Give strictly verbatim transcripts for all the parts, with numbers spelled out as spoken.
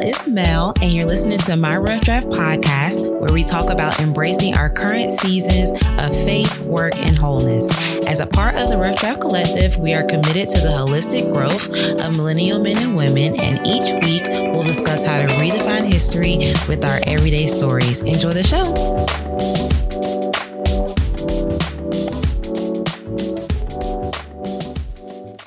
y'all, it's Mel, and you're listening to my Rough Draft Podcast, where we talk about embracing our current seasons of faith, work, and wholeness. As a part of the Rough Draft Collective, we are committed to the holistic growth of millennial men and women, and each week we'll discuss how to redefine history with our everyday stories. Enjoy the show.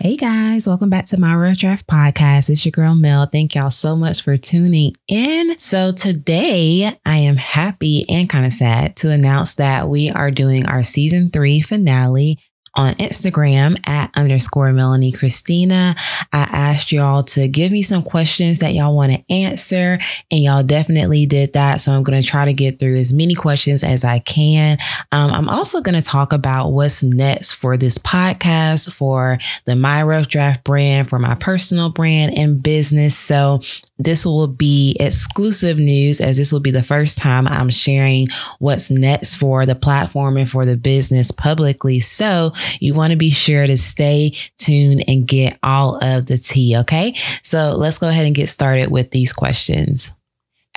Hey guys, welcome back to my Rough Draft Podcast. It's your girl Mel. Thank y'all so much for tuning in. So today I am happy and kind of sad to announce that we are doing our season three finale on Instagram at underscore Melanie Christina. I asked y'all to give me some questions that y'all want to answer, and y'all definitely did that. So I'm going to try to get through as many questions as I can. Um, I'm also going to talk about what's next for this podcast, for the My Rough Draft brand, for my personal brand and business. So this will be exclusive news, as this will be the first time I'm sharing what's next for the platform and for the business publicly. So you want to be sure to stay tuned and get all of the tea. Okay, so let's go ahead and get started with these questions.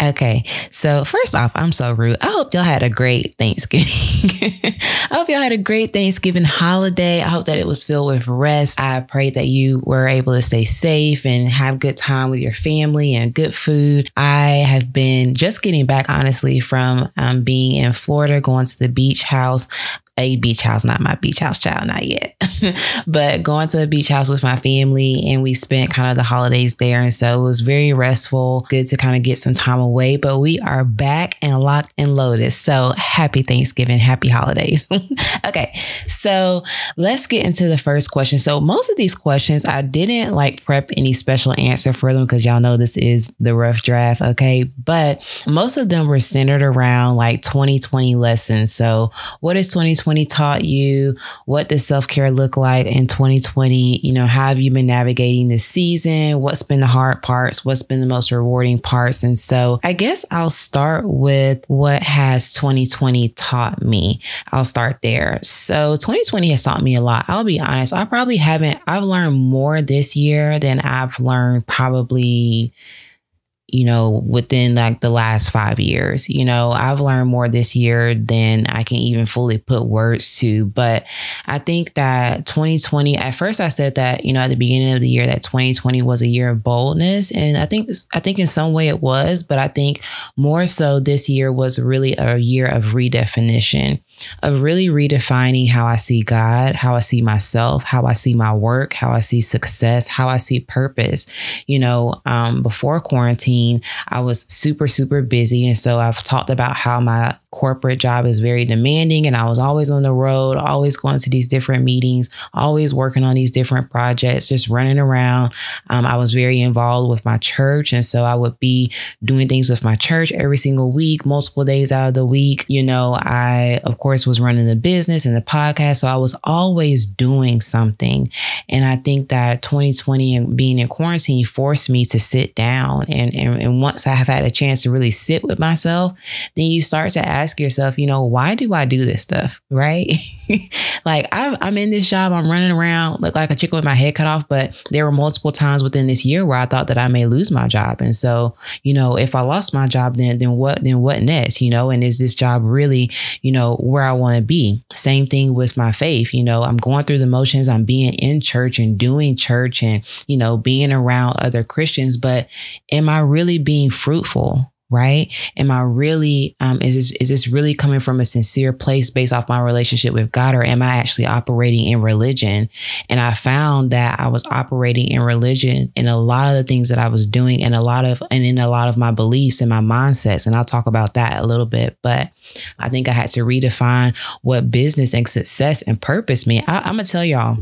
Okay, so first off, I'm so rude. I hope y'all had a great Thanksgiving. I hope y'all had a great Thanksgiving holiday. I hope that it was filled with rest. I pray that you were able to stay safe and have good time with your family and good food. I have been just getting back, honestly, from um, being in Florida, going to the beach house. A beach house, not my beach house child, not yet, but going to a beach house with my family, and we spent kind of the holidays there. And so it was very restful, good to kind of get some time away, but we are back and locked and loaded. So happy Thanksgiving, happy holidays. Okay. So let's get into the first question. So most of these questions, I didn't like prep any special answer for them, because y'all know this is the Rough Draft. Okay. But most of them were centered around like twenty twenty lessons. So what is twenty twenty? twenty taught you? What does self-care look like in twenty twenty? You know, how have you been navigating this season? What's been the hard parts? What's been the most rewarding parts? And so I guess I'll start with what has twenty twenty taught me. I'll start there. So twenty twenty has taught me a lot. I'll be honest. I probably haven't, I've learned more this year than I've learned probably, you know, within like the last five years. You know, I've learned more this year than I can even fully put words to. But I think that twenty twenty, at first I said that, you know, at the beginning of the year, that twenty twenty was a year of boldness. And I think, I think in some way it was, but I think more so this year was really a year of redefinition. Of really redefining how I see God, how I see myself, how I see my work, how I see success, how I see purpose. You know, um, before quarantine, I was super, super busy. And so I've talked about how my corporate job is very demanding, and I was always on the road, always going to these different meetings, always working on these different projects, just running around. Um, I was very involved with my church. And so I would be doing things with my church every single week, multiple days out of the week. You know, I, of course, was running the business and the podcast. So I was always doing something. And I think that twenty twenty and being in quarantine forced me to sit down. And, and, and once I have had a chance to really sit with myself, then you start to ask yourself, you know, why do I do this stuff? Right? Like I'm, I'm in this job, I'm running around, look like a chicken with my head cut off. But there were multiple times within this year where I thought that I may lose my job. And so, you know, if I lost my job, then, then what, then what next, you know, and is this job really, you know, where I want to be? Same thing with my faith. You know, I'm going through the motions. I'm being in church and doing church and, you know, being around other Christians. But am I really being fruitful? Right? Am I really, um, is this, is this really coming from a sincere place based off my relationship with God, or am I actually operating in religion? And I found that I was operating in religion in a lot of the things that I was doing, and a lot of, and in a lot of my beliefs and my mindsets. And I'll talk about that a little bit, but I think I had to redefine what business and success and purpose mean. I, I'm going to tell y'all,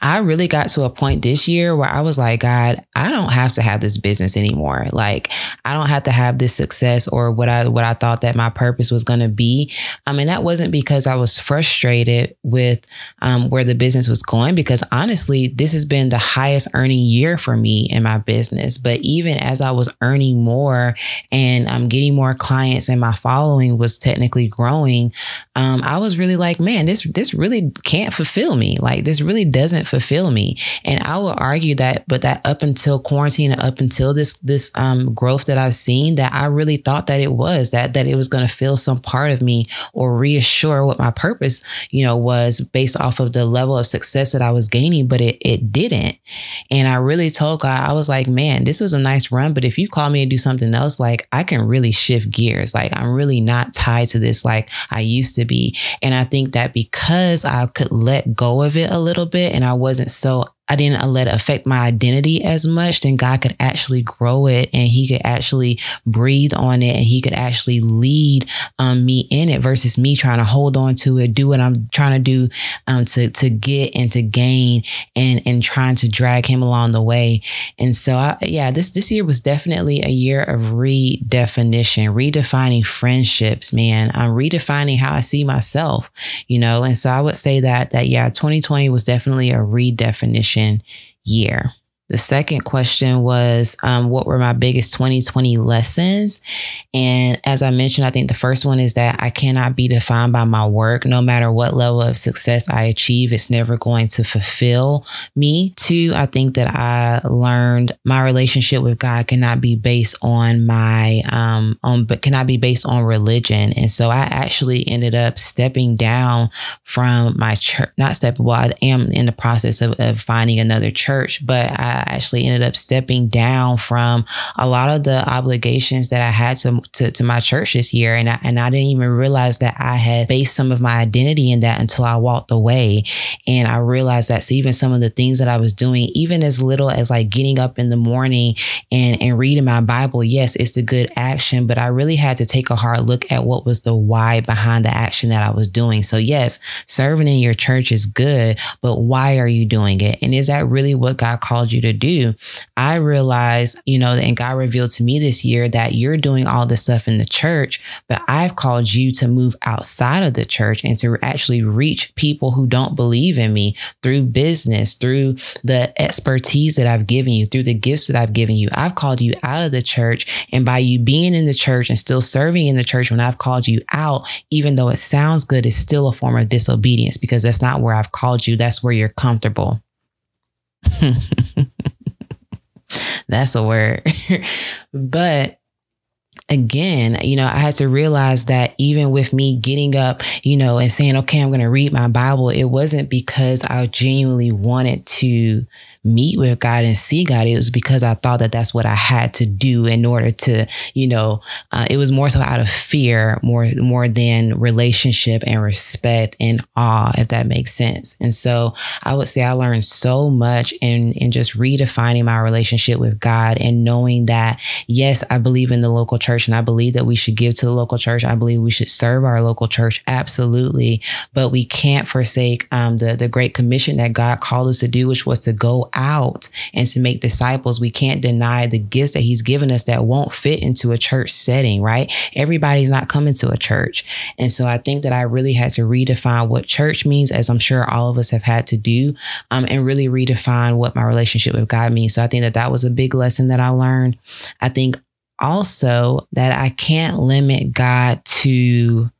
I really got to a point this year where I was like, God, I don't have to have this business anymore. Like, I don't have to have this success or what I what I thought that my purpose was going to be. I mean, that wasn't because I was frustrated with um, where the business was going, because honestly, this has been the highest earning year for me in my business. But even as I was earning more and I'm um, getting more clients and my following was technically growing, um, I was really like, man, this this really can't fulfill me. Like, this really doesn't doesn't fulfill me. And I will argue that, but that up until quarantine and up until this, this um, growth that I've seen, that I really thought that it was, that, that it was going to fill some part of me or reassure what my purpose, you know, was based off of the level of success that I was gaining, but it, it didn't. And I really told God, I was like, man, this was a nice run, but if you call me and do something else, like I can really shift gears. Like I'm really not tied to this like I used to be. And I think that because I could let go of it a little bit and I wasn't so I didn't let it affect my identity as much, then God could actually grow it and he could actually breathe on it and he could actually lead um, me in it versus me trying to hold on to it, do what I'm trying to do um, to, to get and to gain and, and trying to drag him along the way. And so, I, yeah, this, this year was definitely a year of redefinition, redefining friendships, man. I'm redefining how I see myself, you know? And so I would say that, that, yeah, twenty twenty was definitely a redefinition year. The second question was, um, what were my biggest twenty twenty lessons? And as I mentioned, I think the first one is that I cannot be defined by my work. No matter what level of success I achieve, it's never going to fulfill me. Two, I think that I learned my relationship with God cannot be based on my, um, on, but cannot be based on religion. And so I actually ended up stepping down from my church, not stepping, well, I am in the process of, of finding another church, but I, I actually ended up stepping down from a lot of the obligations that I had to, to, to my church this year. And I, and I didn't even realize that I had based some of my identity in that until I walked away. And I realized that so even some of the things that I was doing, even as little as like getting up in the morning and, and reading my Bible, yes, it's the good action, but I really had to take a hard look at what was the why behind the action that I was doing. So yes, serving in your church is good, but why are you doing it? And is that really what God called you to? to do? I realized, you know, and God revealed to me this year that you're doing all this stuff in the church, but I've called you to move outside of the church and to actually reach people who don't believe in me through business, through the expertise that I've given you, through the gifts that I've given you. I've called you out of the church, and by you being in the church and still serving in the church when I've called you out, even though it sounds good, it's still a form of disobedience because that's not where I've called you. That's where you're comfortable. That's a word. But again, you know, I had to realize that even with me getting up, you know, and saying, okay, I'm going to read my Bible, it wasn't because I genuinely wanted to meet with God and see God. It was because I thought that that's what I had to do in order to, you know, uh, it was more so out of fear, more, more than relationship and respect and awe, if that makes sense. And so I would say I learned so much in, in just redefining my relationship with God and knowing that, yes, I believe in the local church and I believe that we should give to the local church. I believe we should serve our local church. Absolutely. But we can't forsake um, the, the great commission that God called us to do, which was to go out and to make disciples. We can't deny the gifts that he's given us that won't fit into a church setting, right? Everybody's not coming to a church. And so I think that I really had to redefine what church means, as I'm sure all of us have had to do, um, and really redefine what my relationship with God means. So I think that that was a big lesson that I learned. I think also that I can't limit God to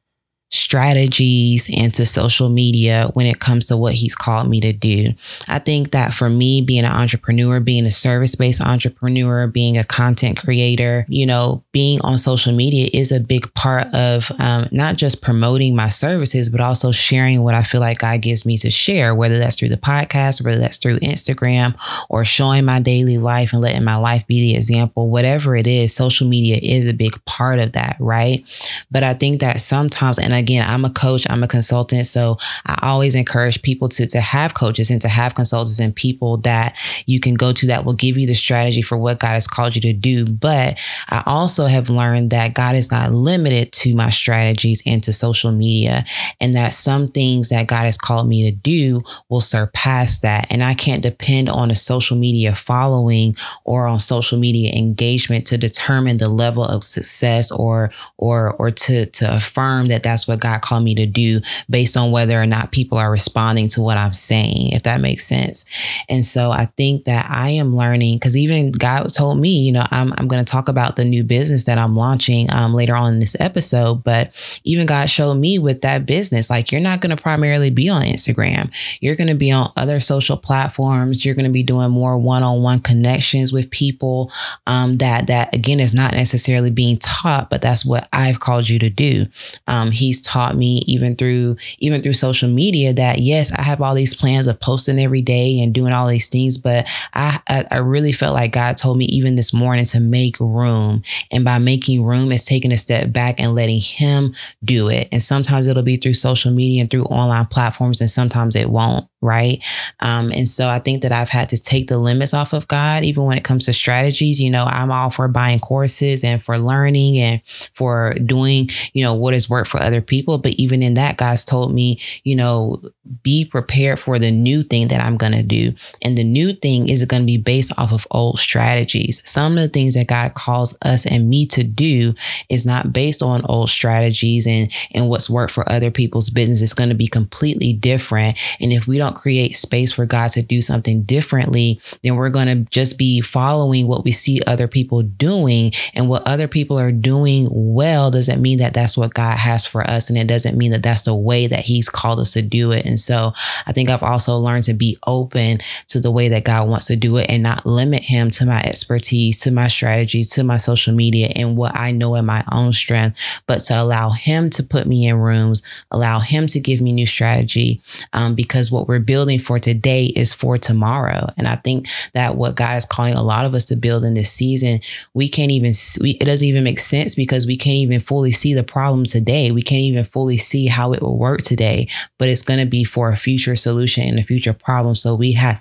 strategies and to social media when it comes to what he's called me to do. I think that for me, being an entrepreneur, being a service-based entrepreneur, being a content creator, you know, being on social media is a big part of um, not just promoting my services, but also sharing what I feel like God gives me to share, whether that's through the podcast, whether that's through Instagram, or showing my daily life and letting my life be the example, whatever it is, social media is a big part of that, right? But I think that sometimes, and again, I'm a coach, I'm a consultant. So I always encourage people to, to have coaches and to have consultants and people that you can go to that will give you the strategy for what God has called you to do. But I also have learned that God is not limited to my strategies and to social media, and that some things that God has called me to do will surpass that. And I can't depend on a social media following or on social media engagement to determine the level of success or, or, or to, to affirm that that's that's what God called me to do based on whether or not people are responding to what I'm saying, if that makes sense. And so I think that I am learning, because even God told me, you know, I'm, I'm going to talk about the new business that I'm launching um, later on in this episode. But even God showed me with that business, like, you're not going to primarily be on Instagram. You're going to be on other social platforms. You're going to be doing more one-on-one connections with people um, that, that again, is not necessarily being taught, but that's what I've called you to do. Um, he's taught me even through, even through social media that, yes, I have all these plans of posting every day and doing all these things, but I, I, I really felt like God told me even this morning to make room. And by making room, it's taking a step back and letting him do it. And sometimes it'll be through social media and through online platforms, and sometimes it won't. Right. Um, and so I think that I've had to take the limits off of God, even when it comes to strategies. You know, I'm all for buying courses and for learning and for doing, you know, what has worked for other people. But even in that, God's told me, you know, be prepared for the new thing that I'm going to do. And the new thing is going to be based off of old strategies. Some of the things that God calls us and me to do is not based on old strategies and, and what's worked for other people's business. It's going to be completely different. And if we don't create space for God to do something differently, then we're going to just be following what we see other people doing, and what other people are doing well doesn't mean that that's what God has for us. And it doesn't mean that that's the way that he's called us to do it. And so I think I've also learned to be open to the way that God wants to do it and not limit him to my expertise, to my strategies, to my social media and what I know in my own strength, but to allow him to put me in rooms, allow him to give me new strategy, um, because what we're building for today is for tomorrow. And I think that what God is calling a lot of us to build in this season, we can't even see, it doesn't even make sense, because we can't even fully see the problem today. We can't even fully see how it will work today, but it's going to be for a future solution and a future problem. So we have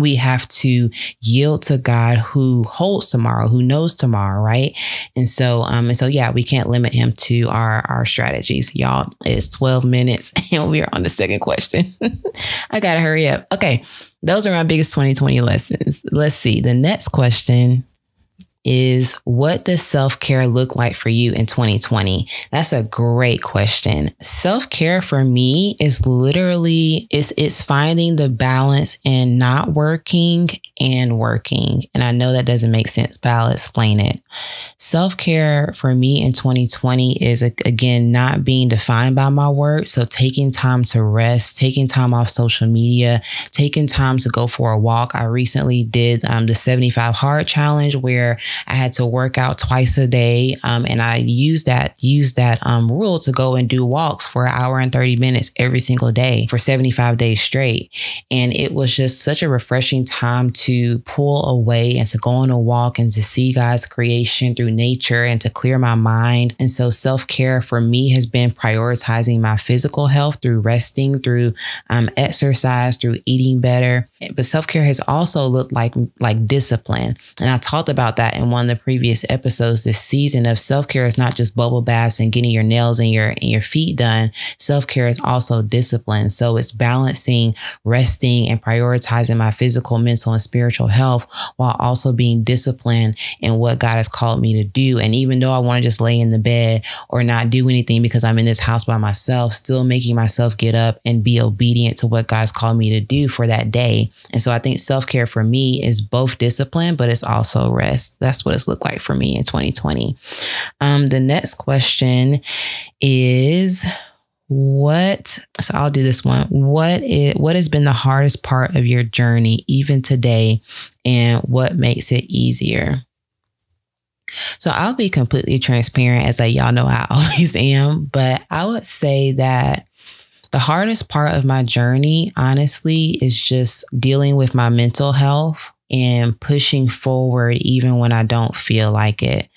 We have to yield to God, who holds tomorrow, who knows tomorrow, right? And so, um, and so, yeah, we can't limit him to our our strategies, y'all. It's twelve minutes, and we are on the second question. I gotta hurry up. Okay, those are my biggest twenty twenty lessons. Let's see. The next question is, what does self-care look like for you in twenty twenty? That's a great question. Self-care for me is literally, it's, it's finding the balance in not working and working. And I know that doesn't make sense, but I'll explain it. Self-care for me in twenty twenty is, again, not being defined by my work. So taking time to rest, taking time off social media, taking time to go for a walk. I recently did um, the seventy-five Hard Challenge, where I had to work out twice a day. Um, and I used that, used that um, rule to go and do walks for an hour and thirty minutes every single day for seventy-five days straight. And it was just such a refreshing time to pull away and to go on a walk and to see God's creation through nature and to clear my mind. And so self-care for me has been prioritizing my physical health through resting, through um, exercise, through eating better. But self-care has also looked like, like discipline. And I talked about that in one of the previous episodes this season. Of self-care is not just bubble baths and getting your nails and your, and your feet done. Self-care is also discipline. So it's balancing, resting, and prioritizing my physical, mental, and spiritual health, while also being disciplined in what God has called me to do. And even though I want to just lay in the bed or not do anything because I'm in this house by myself, still making myself get up and be obedient to what God's called me to do for that day. And so I think self-care for me is both discipline, but it's also rest. That's what it's looked like for me in twenty twenty. Um, the next question is, what, so I'll do this one. What is, what has been the hardest part of your journey, even today, and what makes it easier? So I'll be completely transparent, as I, y'all know I always am, but I would say that the hardest part of my journey, honestly, is just dealing with my mental health and pushing forward even when I don't feel like it.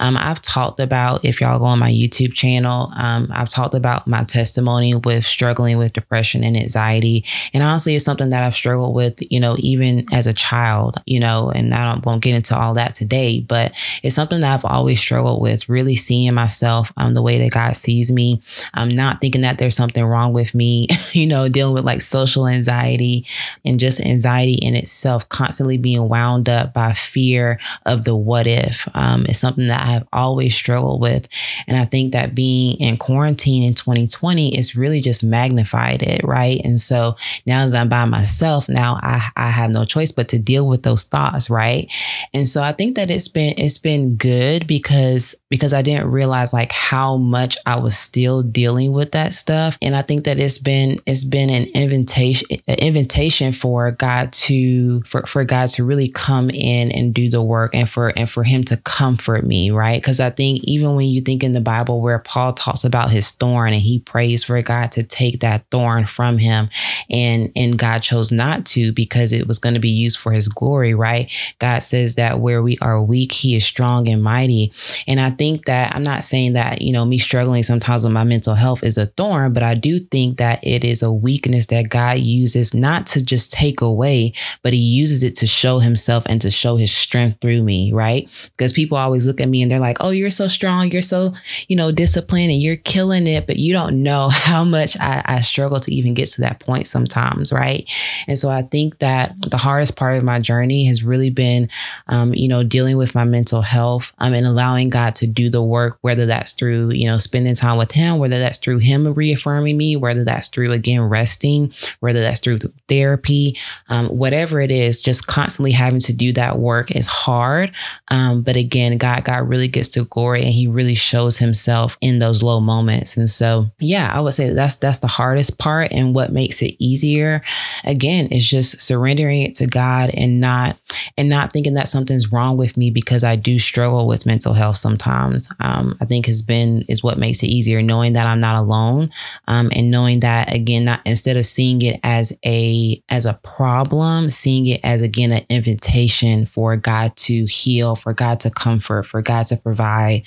Um, I've talked about, if y'all go on my YouTube channel, um, I've talked about my testimony with struggling with depression and anxiety. And honestly, it's something that I've struggled with, you know, even as a child, you know, and I don't, won't get into all that today, but it's something that I've always struggled with, really seeing myself um, the way that God sees me. I'm not thinking that there's something wrong with me, you know, dealing with like social anxiety and just anxiety in itself, constantly constantly being wound up by fear of the what if um, is something that I have always struggled with. And I think that being in quarantine in twenty twenty is really just magnified it, right? And so now that I'm by myself, now I, I have no choice but to deal with those thoughts, right? And so I think that it's been it's been good because because I didn't realize like how much I was still dealing with that stuff. And I think that it's been it's been an invitation an invitation for God to for, for God to really come in and do the work and for and for him to comfort me, right? Because I think even when you think in the Bible where Paul talks about his thorn and he prays for God to take that thorn from him, and and God chose not to because it was going to be used for his glory, right? God says that where we are weak, he is strong and mighty. And I think that I'm not saying that, you know, me struggling sometimes with my mental health is a thorn, but I do think that it is a weakness that God uses not to just take away, but he uses it to show himself and to show his strength through me, right? Because people always look at me and they're like, oh, you're so strong, you're so, you know, disciplined and you're killing it, but you don't know how much I, I struggle to even get to that point sometimes, right? And so I think that the hardest part of my journey has really been, um, you know, dealing with my mental health um, and allowing God to do the work, whether that's through, you know, spending time with him, whether that's through him reaffirming me, whether that's through, again, resting, whether that's through therapy, um, whatever it is, just constantly having to do that work is hard. Um, but again, God, God really gets to glory and he really shows himself in those low moments. And so, yeah, I would say that's, that's the hardest part. And what makes it easier, again, is just surrendering it to God and not, and not thinking that something's wrong with me, because I do struggle with mental health sometimes. Um, I think has been, is what makes it easier, knowing that I'm not alone. Um, and knowing that, again, not instead of seeing it as a, as a problem, seeing it as, again, an invitation for God to heal, for God to comfort, for God to provide,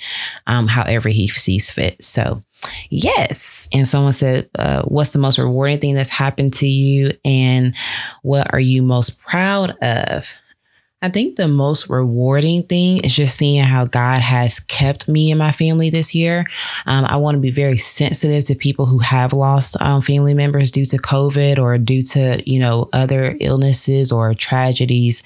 um, however he sees fit. So yes. And someone said, uh, what's the most rewarding thing that's happened to you? And what are you most proud of? I think the most rewarding thing is just seeing how God has kept me and my family this year. Um, I want to be very sensitive to people who have lost um, family members due to COVID or due to, you know, other illnesses or tragedies.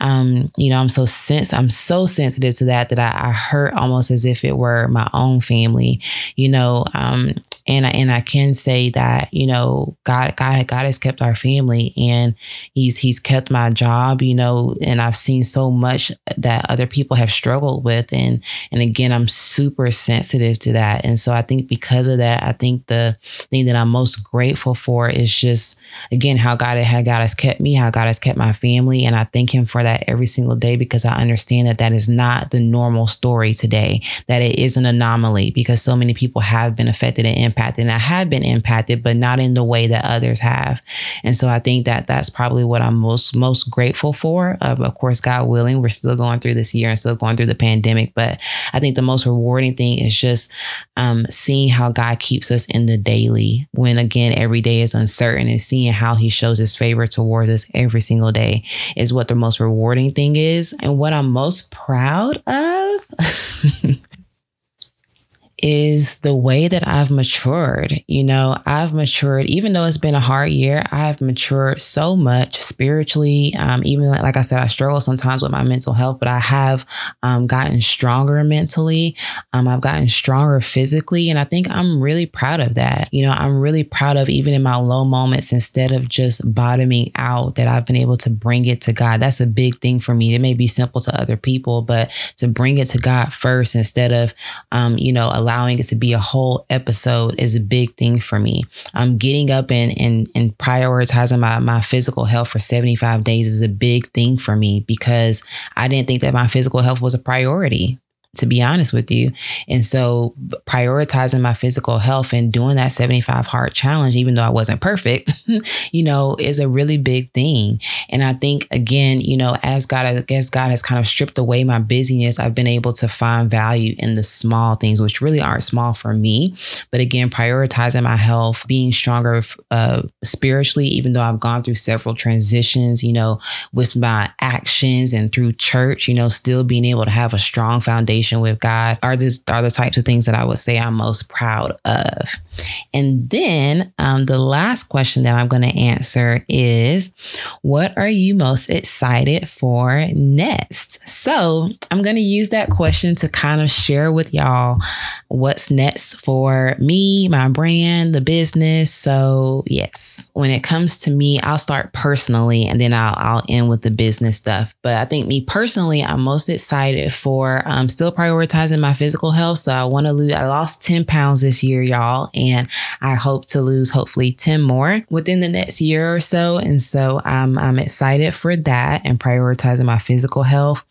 Um, you know, I'm so sens- I'm so sensitive to that that I, I hurt almost as if it were my own family, you know, um, And I, and I can say that, you know, God, God, God has kept our family and he's, he's kept my job, you know, and I've seen so much that other people have struggled with. And, and again, I'm super sensitive to that. And so I think because of that, I think the thing that I'm most grateful for is just, again, how God, how God has kept me, how God has kept my family. And I thank him for that every single day, because I understand that that is not the normal story today, that it is an anomaly, because so many people have been affected and impacted. And I have been impacted, but not in the way that others have. And so I think that that's probably what I'm most, most grateful for. Um, of course, God willing, we're still going through this year and still going through the pandemic. But I think the most rewarding thing is just um, seeing how God keeps us in the daily, when, again, every day is uncertain, and seeing how he shows his favor towards us every single day is what the most rewarding thing is. And what I'm most proud of is the way that I've matured. You know, I've matured, even though it's been a hard year, I've matured so much spiritually. Um, even like, like I said, I struggle sometimes with my mental health, but I have um, gotten stronger mentally. Um, I've gotten stronger physically. And I think I'm really proud of that. You know, I'm really proud of, even in my low moments, instead of just bottoming out, that I've been able to bring it to God. That's a big thing for me. It may be simple to other people, but to bring it to God first, instead of, um, you know, allowing it to be a whole episode, is a big thing for me. Um, getting up and and and prioritizing my, my physical health for seventy-five days is a big thing for me, because I didn't think that my physical health was a priority, to be honest with you. And so prioritizing my physical health and doing that seventy-five hard challenge, even though I wasn't perfect, you know, is a really big thing. And I think, again, you know, as God, I guess God has kind of stripped away my busyness, I've been able to find value in the small things, which really aren't small for me. But again, prioritizing my health, being stronger uh, spiritually, even though I've gone through several transitions, you know, with my actions and through church, you know, still being able to have a strong foundation conversation with God are this are the types of things that I would say I'm most proud of. And then um, the last question that I'm going to answer is, what are you most excited for next? So I'm going to use that question to kind of share with y'all what's next for me, my brand, the business. So yes, when it comes to me, I'll start personally and then I'll, I'll end with the business stuff. But I think me personally, I'm most excited for um, still prioritizing my physical health. So I want to lose, I lost ten pounds this year, y'all. And I hope to lose hopefully ten more within the next year or so. And so I'm, I'm excited for that and prioritizing my physical health.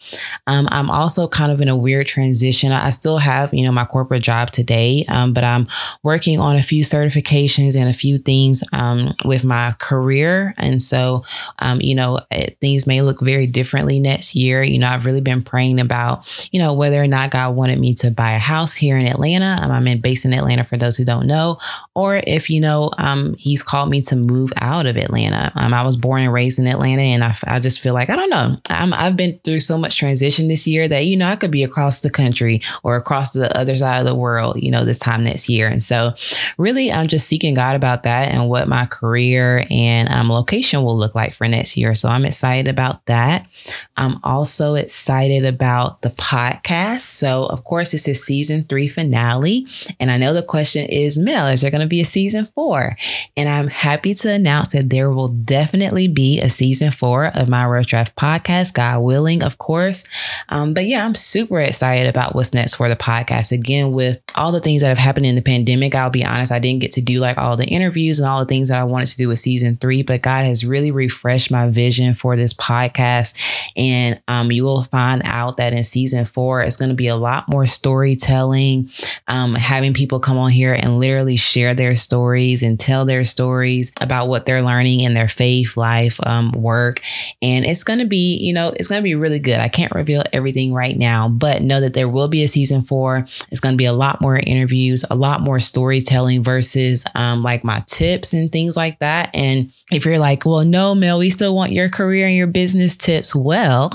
Um, I'm also kind of in a weird transition. I still have, you know, my corporate job today, um, but I'm working on a few certifications and a few things um, with my career. And so, um, you know, it, things may look very differently next year. You know, I've really been praying about, you know, whether or not God wanted me to buy a house here in Atlanta. Um, I'm in based in Atlanta for those who don't know, or if, you know, um, he's called me to move out of Atlanta. Um, I was born and raised in Atlanta, and I, I just feel like, I don't know, I'm, I've been through so much transition this year that, you know, I could be across the country or across the other side of the world, you know, this time next year. And so really, I'm just seeking God about that and what my career and um, location will look like for next year. So I'm excited about that. I'm also excited about the podcast. So of course, it's a season three finale. And I know the question is, Mel, is there going to be a season four? And I'm happy to announce that there will definitely be a season four of my Rough Draft podcast, God willing, of course. Um, but yeah, I'm super excited about what's next for the podcast. Again, with all the things that have happened in the pandemic, I'll be honest, I didn't get to do like all the interviews and all the things that I wanted to do with season three, but God has really refreshed my vision for this podcast. And um, you will find out that in season four, it's going to be a lot more storytelling, um, having people come on here and literally share their stories and tell their stories about what they're learning in their faith, life, um, work. And it's going to be, you know, it's going to be really good. I can't reveal everything right now, but know that there will be a season four. It's going to be a lot more interviews, a lot more storytelling versus um, like my tips and things like that. And if you're like, well, no, Mel, we still want your career and your business tips. Well,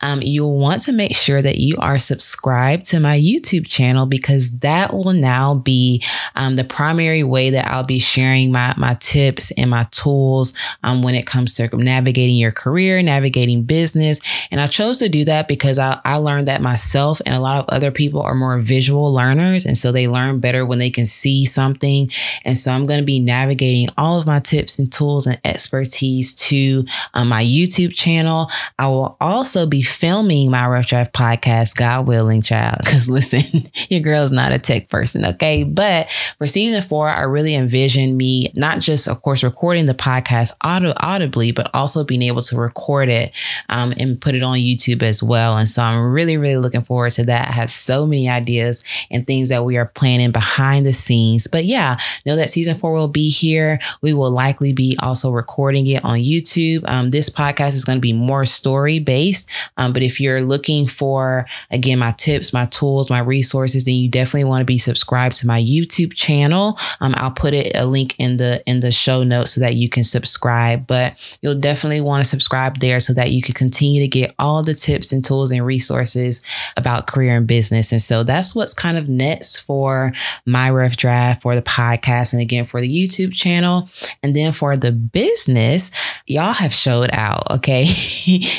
um, you'll want to make sure that you are subscribed to my YouTube channel, because that will now be um, the primary way that I'll be sharing my, my tips and my tools um, when it comes to navigating your career, navigating business. And I chose to do that because I, I learned that myself, and a lot of other people are more visual learners. And so they learn better when they can see something. And so I'm going to be navigating all of my tips and tools and expertise to um, my YouTube channel. I will also be filming my Rough Draft podcast, God willing, child, because listen, your girl's not a tech person, okay? But for season four, I really envision me not just, of course, recording the podcast aud- audibly, but also being able to record it um, and put it on YouTube as well. And so I'm really, really looking forward to that. I have so many ideas and things that we are planning behind the scenes. But yeah, know that season four will be here. We will likely be also recording it on YouTube. Um, this podcast is going to be more story based. Um, but if you're looking for, again, my tips, my tools, my resources, then you definitely want to be subscribed to my YouTube channel. Um, I'll put it, a link in the in the show notes so that you can subscribe, but you'll definitely want to subscribe there so that you can continue to get all the tips and tools and resources about career and business. And so that's what's kind of next for my Rough Draft, for the podcast, and again, for the YouTube channel. And then for the business, y'all have showed out, okay?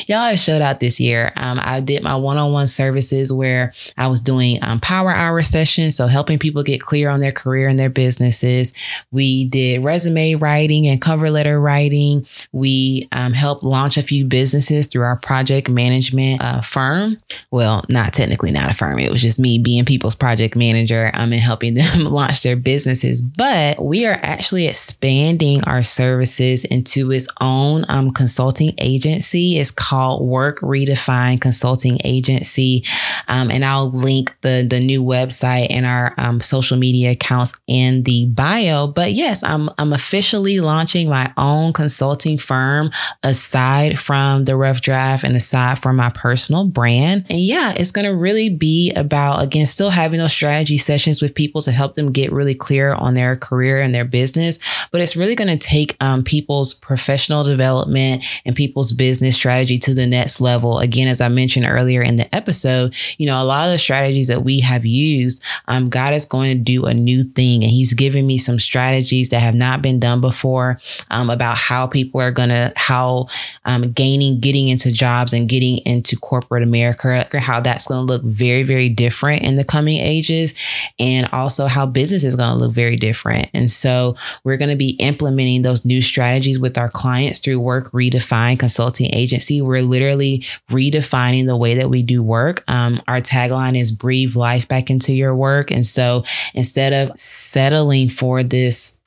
Y'all have showed out this year. Um, I did my one-on-one services where I was doing um, power hour sessions, so helping people get clear on their career and their businesses. We did resume writing and cover letter writing. We um, helped launch a few businesses through our project management uh, firm. Well, not technically not a firm. It was just me being people's project manager um, and helping them launch their businesses. But we are actually expanding our services into its own um, consulting agency. It's called Work Redefined Consulting Agency. Um, and I'll link the, the new website and our um, social media accounts in the bio. But yes, I'm, I'm officially launching my own consulting firm aside from the Rough Draft and aside from my personal brand. And yeah, it's going to really be about, again, still having those strategy sessions with people to help them get really clear on their career and their business. But it's really going to take um, people's professional development and people's business strategy to the next level. Again, as I mentioned earlier in the episode, you know, a lot of the strategies that we have used, um, God is going to do a new thing. And he's given me some strategies that have not been done before um, about how people are going to, how um, gaining, getting into jobs and getting into corporate America, how that's going to look very, very different in the coming ages. And also how business is going to look very different. And so we're going to be implementing those new strategies with our clients through Work Redefined Consulting Agency. We're literally redefining the way that we do work. Um, our tagline is breathe life back into your work. And so instead of settling for this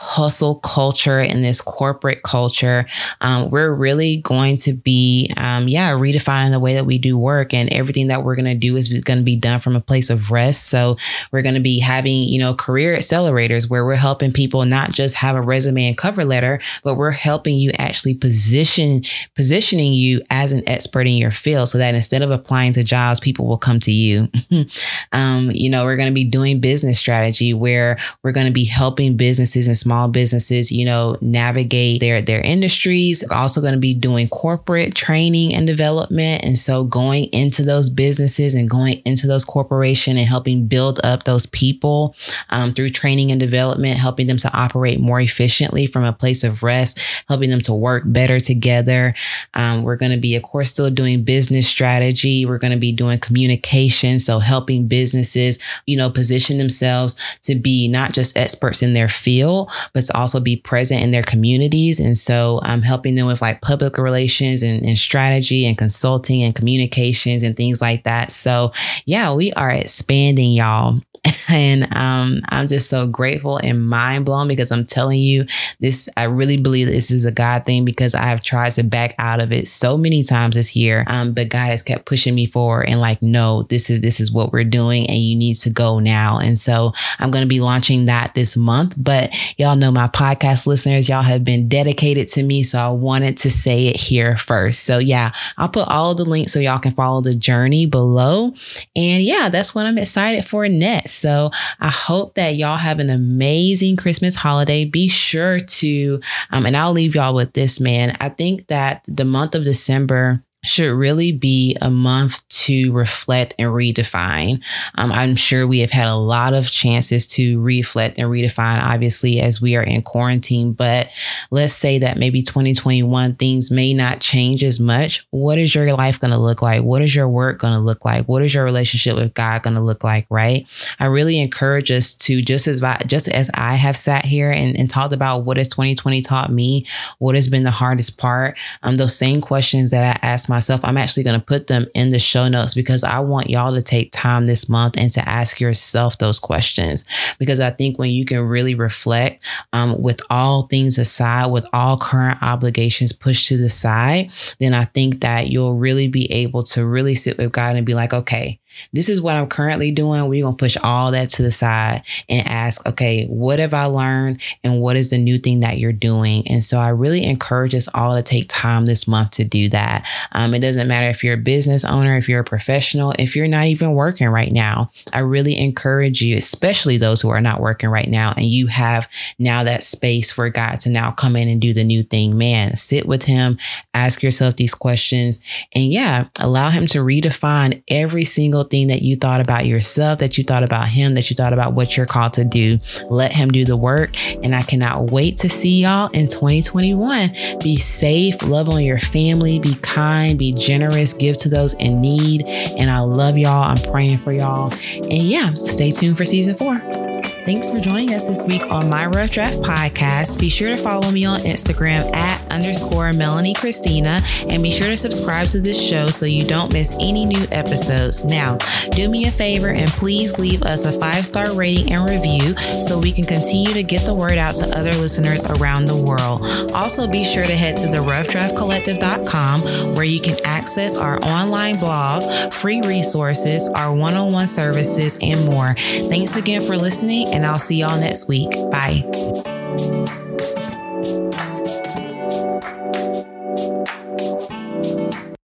hustle culture and this corporate culture, um, we're really going to be, um, yeah, redefining the way that we do work, and everything that we're going to do is going to be done from a place of rest. So we're going to be having, you know, career accelerators where we're helping people not just have a resume and cover letter, but we're helping you actually position, positioning you as an expert in your field, so that instead of applying to jobs, people will come to you. um, you know, we're going to be doing business strategy where we're going to be helping businesses and small businesses, you know, navigate their, their industries. We're also going to be doing corporate training and development. And so going into those businesses and going into those corporations and helping build up those people um, through training and development, helping them to operate more efficiently from a place of rest, helping them to work better together. Um, we're going to be, of course, still doing business strategy. We're going to be doing communication. So helping businesses, you know, position themselves to be not just experts in their field, but to also be present in their communities. And so I'm um, helping them with like public relations and, and strategy and consulting and communications and things like that. So yeah, we are expanding, y'all. And um, I'm just so grateful and mind blown, because I'm telling you this, I really believe this is a God thing, because I have tried to back out of it so many times this year. Um, but God has kept pushing me forward and like, no, this is, this is what we're doing and you need to go now. And so I'm going to be launching that this month, but y'all know my podcast listeners, y'all have been dedicated to me. So I wanted to say it here first. So yeah, I'll put all the links so y'all can follow the journey below. And yeah, that's what I'm excited for next. So I hope that y'all have an amazing Christmas holiday. Be sure to, um, and I'll leave y'all with this, man. I think that the month of December should really be a month to reflect and redefine. Um, I'm sure we have had a lot of chances to reflect and redefine, obviously, as we are in quarantine. But let's say that maybe twenty twenty-one, things may not change as much. What is your life going to look like? What is your work going to look like? What is your relationship with God going to look like, right? I really encourage us to, just as just as I have sat here and, and talked about what has twenty twenty taught me, what has been the hardest part, um, those same questions that I asked myself, I'm actually going to put them in the show notes, because I want y'all to take time this month and to ask yourself those questions. Because I think when you can really reflect, um, with all things aside, with all current obligations pushed to the side, then I think that you'll really be able to really sit with God and be like, okay, this is what I'm currently doing. We're going to push all that to the side and ask, okay, what have I learned? And what is the new thing that you're doing? And so I really encourage us all to take time this month to do that. Um, it doesn't matter if you're a business owner, if you're a professional, if you're not even working right now. I really encourage you, especially those who are not working right now, and you have now that space for God to now come in and do the new thing. Man, sit with him, ask yourself these questions, and yeah, allow him to redefine every single thing that you thought about yourself, that you thought about him, that you thought about what you're called to do. Let him do the work. And I cannot wait to see y'all in twenty twenty-one. Be safe, love on your family, be kind, be generous, give to those in need. And I love y'all. I'm praying for y'all. And yeah, stay tuned for season four. Thanks for joining us this week on my Rough Draft podcast. Be sure to follow me on Instagram at underscore Melanie Christina, and be sure to subscribe to this show so you don't miss any new episodes. Now, do me a favor and please leave us a five-star rating and review so we can continue to get the word out to other listeners around the world. Also, be sure to head to the rough draft collective dot com where you can access our online blog, free resources, our one-on-one services, and more. Thanks again for listening. And I'll see y'all next week. Bye.